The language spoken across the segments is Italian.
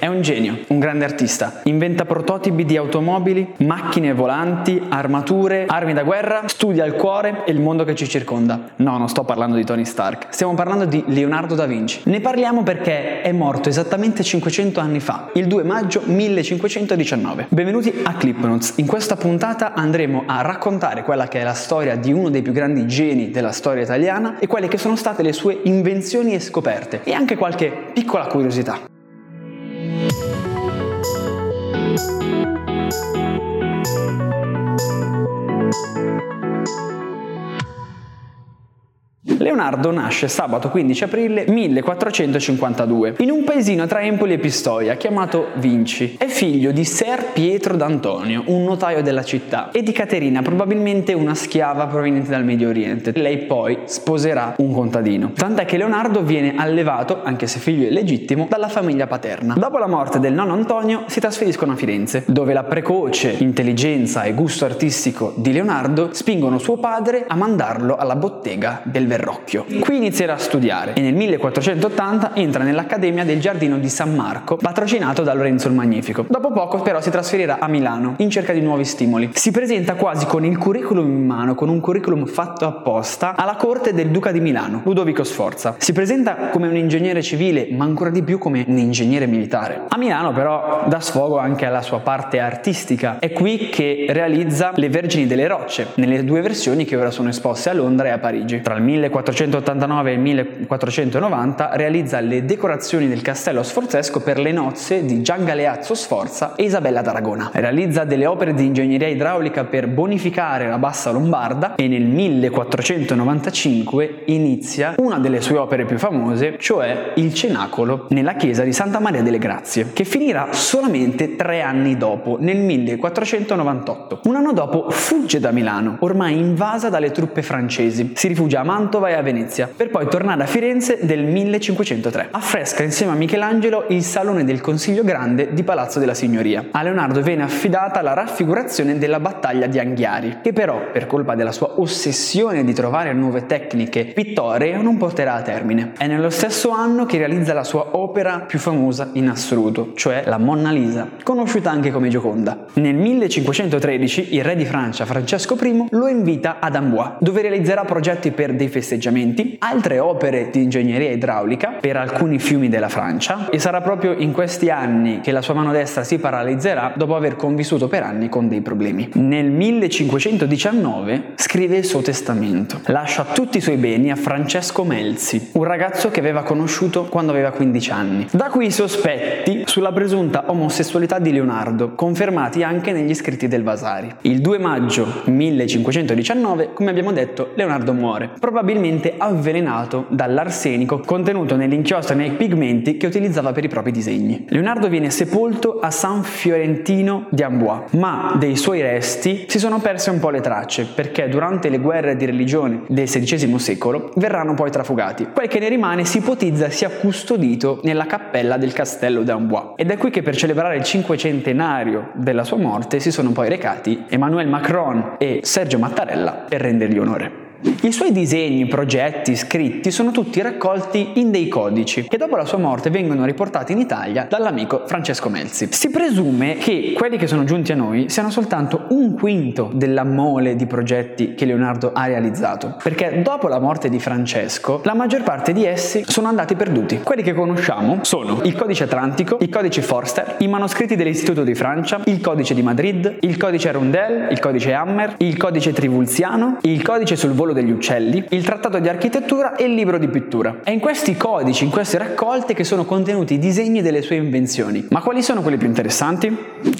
È un genio, un grande artista. Inventa prototipi di automobili, macchine volanti, armature, armi da guerra, studia il cuore e il mondo che ci circonda. No, non sto parlando di Tony Stark, stiamo parlando di Leonardo da Vinci. Ne parliamo perché è morto esattamente 500 anni fa, il 2 maggio 1519. Benvenuti a Clip Notes. In questa puntata andremo a raccontare quella che è la storia di uno dei più grandi geni della storia italiana e quelle che sono state le sue invenzioni e scoperte, e anche qualche piccola curiosità. Leonardo nasce sabato 15 aprile 1452 in un paesino tra Empoli e Pistoia chiamato Vinci. È figlio di Ser Pietro d'Antonio, un notaio della città, e di Caterina, probabilmente una schiava proveniente dal Medio Oriente. Lei poi sposerà un contadino. Tant'è che Leonardo viene allevato, anche se figlio illegittimo, dalla famiglia paterna. Dopo la morte del nonno Antonio si trasferiscono a Firenze, dove la precoce intelligenza e gusto artistico di Leonardo spingono suo padre a mandarlo alla bottega del Verrocchio. Qui inizierà a studiare e nel 1480 entra nell'Accademia del Giardino di San Marco, patrocinato da Lorenzo il Magnifico. Dopo poco però si trasferirà a Milano in cerca di nuovi stimoli. Si presenta quasi con il curriculum in mano, con un curriculum fatto apposta, alla corte del duca di Milano, Ludovico Sforza. Si presenta come un ingegnere civile, ma ancora di più come un ingegnere militare. A Milano però dà sfogo anche alla sua parte artistica. È qui che realizza le Vergini delle Rocce, nelle due versioni che ora sono esposte a Londra e a Parigi. Tra il 1489 e il 1490 realizza le decorazioni del castello sforzesco per le nozze di Gian Galeazzo Sforza e Isabella d'Aragona. Realizza delle opere di ingegneria idraulica per bonificare la bassa lombarda e nel 1495 inizia una delle sue opere più famose, cioè il Cenacolo nella chiesa di Santa Maria delle Grazie, che finirà solamente 3 anni dopo, nel 1498. Un anno dopo fugge da Milano, ormai invasa dalle truppe francesi. Si rifugia a Mantova e a Venezia, per poi tornare a Firenze del 1503. Affresca insieme a Michelangelo il Salone del Consiglio Grande di Palazzo della Signoria. A Leonardo viene affidata la raffigurazione della Battaglia di Anghiari, che però, per colpa della sua ossessione di trovare nuove tecniche pittoree, non porterà a termine. È nello stesso anno che realizza la sua opera più famosa in assoluto, cioè la Mona Lisa, conosciuta anche come Gioconda. Nel 1513 il re di Francia Francesco I lo invita ad Amboise, dove realizzerà progetti per dei festeggiamenti, altre opere di ingegneria idraulica per alcuni fiumi della Francia, e sarà proprio in questi anni che la sua mano destra si paralizzerà dopo aver convissuto per anni con dei problemi. Nel 1519 scrive il suo testamento. Lascia tutti i suoi beni a Francesco Melzi, un ragazzo che aveva conosciuto quando aveva 15 anni. Da qui i sospetti sulla presunta omosessualità di Leonardo, confermati anche negli scritti del Vasari. Il 2 maggio 1519, come abbiamo detto, Leonardo muore, probabilmente avvelenato dall'arsenico contenuto nell'inchiostro e nei pigmenti che utilizzava per i propri disegni. Leonardo viene sepolto a San Fiorentino di Amboise, ma dei suoi resti si sono perse un po' le tracce, perché durante le guerre di religione del XVI secolo verranno poi trafugati. Quel che ne rimane si ipotizza sia custodito nella cappella del castello d'Amboise, ed è qui che per celebrare il 500° della sua morte si sono poi recati Emmanuel Macron e Sergio Mattarella per rendergli onore. I suoi disegni, progetti, scritti sono tutti raccolti in dei codici che dopo la sua morte vengono riportati in Italia dall'amico Francesco Melzi. Si presume che quelli che sono giunti a noi siano soltanto un quinto della mole di progetti che Leonardo ha realizzato, perché dopo la morte di Francesco la maggior parte di essi sono andati perduti. Quelli che conosciamo sono il Codice Atlantico, il Codice Forster, i manoscritti dell'Istituto di Francia, il Codice di Madrid, il Codice Rundel, il Codice Hammer, il Codice Trivulziano, il Codice sul volo degli uccelli, il trattato di architettura e il libro di pittura. È in questi codici, in queste raccolte, che sono contenuti i disegni delle sue invenzioni. Ma quali sono quelli più interessanti?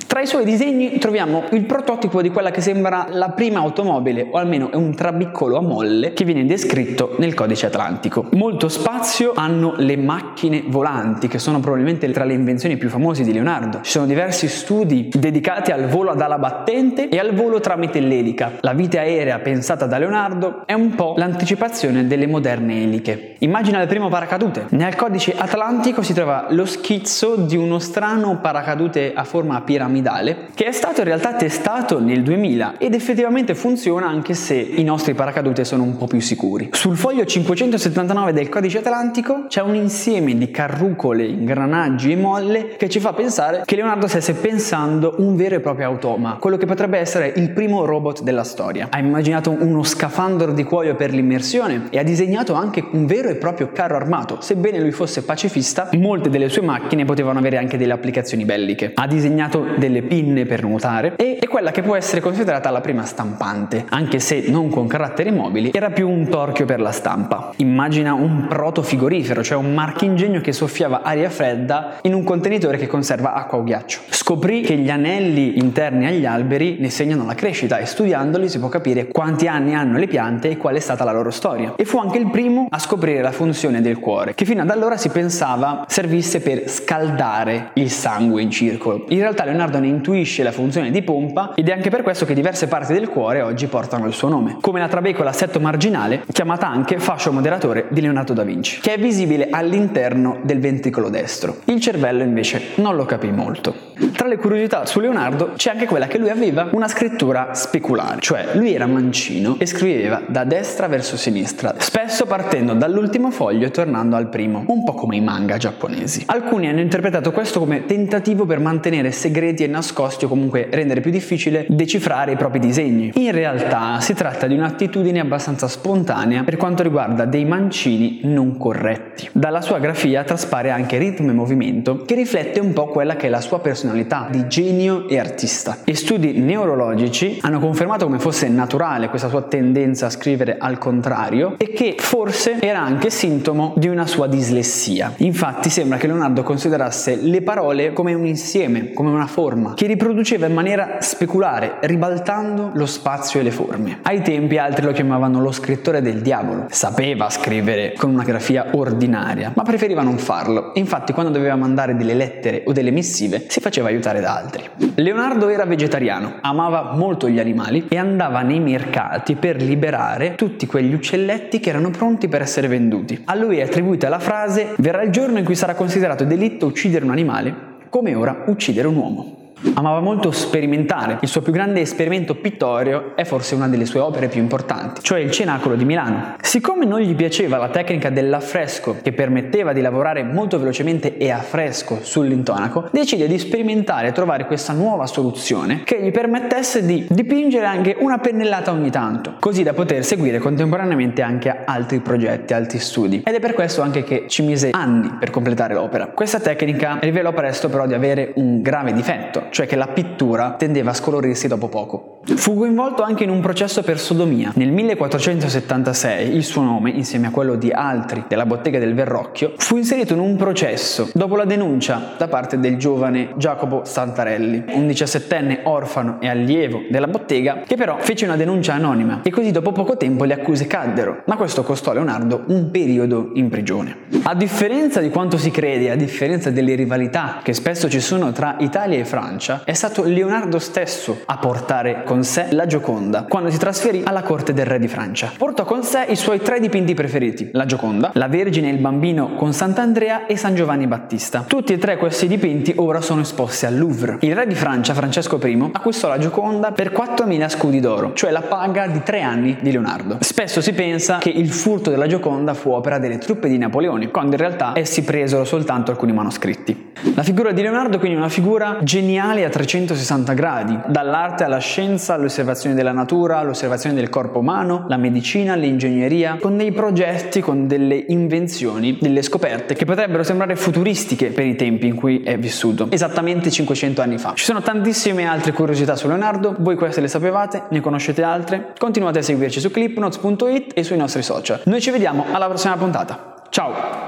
Tra i suoi disegni troviamo il prototipo di quella che sembra la prima automobile, o almeno è un trabiccolo a molle che viene descritto nel Codice Atlantico. Molto spazio hanno le macchine volanti, che sono probabilmente tra le invenzioni più famose di Leonardo. Ci sono diversi studi dedicati al volo ad ala battente e al volo tramite l'elica. La vite aerea pensata da Leonardo è un po' l'anticipazione delle moderne eliche. Immagina il primo paracadute. Nel Codice Atlantico si trova lo schizzo di uno strano paracadute a forma piramidale che è stato in realtà testato nel 2000 ed effettivamente funziona, anche se i nostri paracadute sono un po' più sicuri. Sul foglio 579 del Codice Atlantico c'è un insieme di carrucole, ingranaggi e molle che ci fa pensare che Leonardo stesse pensando un vero e proprio automa, quello che potrebbe essere il primo robot della storia. Ha immaginato uno scafandro di cuoio per l'immersione e ha disegnato anche un vero e proprio carro armato. Sebbene lui fosse pacifista, molte delle sue macchine potevano avere anche delle applicazioni belliche. Ha disegnato delle pinne per nuotare e è quella che può essere considerata la prima stampante, anche se non con caratteri mobili, era più un torchio per la stampa. Immagina un protofrigorifero, cioè un marchingegno che soffiava aria fredda in un contenitore che conserva acqua o ghiaccio. Scoprì che gli anelli interni agli alberi ne segnano la crescita e studiandoli si può capire quanti anni hanno le piante e qual è stata la loro storia. E fu anche il primo a scoprire la funzione del cuore, che fino ad allora si pensava servisse per scaldare il sangue in circolo. In realtà Leonardo ne intuisce la funzione di pompa ed è anche per questo che diverse parti del cuore oggi portano il suo nome, come la trabecola setto marginale, chiamata anche fascio moderatore di Leonardo da Vinci, che è visibile all'interno del ventricolo destro. Il cervello invece non lo capì molto. Tra le curiosità su Leonardo c'è anche quella che lui aveva una scrittura speculare, cioè lui era mancino e scriveva da destra verso sinistra, spesso partendo dall'ultimo foglio e tornando al primo, un po' come i manga giapponesi. Alcuni hanno interpretato questo come tentativo per mantenere segreti e nascosti o comunque rendere più difficile decifrare i propri disegni. In realtà si tratta di un'attitudine abbastanza spontanea per quanto riguarda dei mancini non corretti. Dalla sua grafia traspare anche ritmo e movimento che riflette un po' quella che è la sua personalità di genio e artista, e studi neurologici hanno confermato come fosse naturale questa sua tendenza a scrivere al contrario e che forse era anche sintomo di una sua dislessia. Infatti sembra che Leonardo considerasse le parole come un insieme, come una forma, che riproduceva in maniera speculare, ribaltando lo spazio e le forme. Ai tempi altri lo chiamavano lo scrittore del diavolo. Sapeva scrivere con una grafia ordinaria, ma preferiva non farlo. Infatti quando doveva mandare delle lettere o delle missive si faceva aiutare da altri. Leonardo era vegetariano, amava molto gli animali e andava nei mercati per liberare tutti quegli uccelletti che erano pronti per essere venduti. A lui è attribuita la frase: verrà il giorno in cui sarà considerato delitto uccidere un animale, come ora uccidere un uomo. Amava molto sperimentare. Il suo più grande esperimento pittoreo è forse una delle sue opere più importanti, cioè il Cenacolo di Milano. Siccome non gli piaceva la tecnica dell'affresco, che permetteva di lavorare molto velocemente e a fresco sull'intonaco, decide di sperimentare e trovare questa nuova soluzione che gli permettesse di dipingere anche una pennellata ogni tanto, così da poter seguire contemporaneamente anche altri progetti, altri studi, ed è per questo anche che ci mise anni per completare l'opera. Questa tecnica rivelò presto però di avere un grave difetto, cioè che la pittura tendeva a scolorirsi dopo poco. Fu coinvolto anche in un processo per sodomia. Nel 1476 il suo nome, insieme a quello di altri della bottega del Verrocchio, fu inserito in un processo dopo la denuncia da parte del giovane Giacomo Santarelli, un 17enne orfano e allievo della bottega, che però fece una denuncia anonima e così dopo poco tempo le accuse caddero, ma questo costò a Leonardo un periodo in prigione. A differenza di quanto si crede, a differenza delle rivalità che spesso ci sono tra Italia e Francia, è stato Leonardo stesso a portare con sé la Gioconda quando si trasferì alla corte del re di Francia. Portò con sé i suoi tre dipinti preferiti: la Gioconda, la Vergine e il Bambino con Sant'Andrea e San Giovanni Battista. Tutti e tre questi dipinti ora sono esposti al Louvre. Il re di Francia, Francesco I, acquistò la Gioconda per 4.000 scudi d'oro, cioè la paga di 3 anni di Leonardo. Spesso si pensa che il furto della Gioconda fu opera delle truppe di Napoleone, quando in realtà essi presero soltanto alcuni manoscritti. La figura di Leonardo quindi è una figura geniale a 360 gradi, dall'arte alla scienza, all'osservazione della natura, all'osservazione del corpo umano, la medicina, l'ingegneria, con dei progetti, con delle invenzioni, delle scoperte che potrebbero sembrare futuristiche per i tempi in cui è vissuto, esattamente 500 anni fa. Ci sono tantissime altre curiosità su Leonardo, voi queste le sapevate, ne conoscete altre? Continuate a seguirci su clipnotes.it e sui nostri social. Noi ci vediamo alla prossima puntata. Ciao!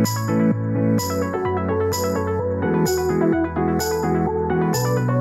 Thank you.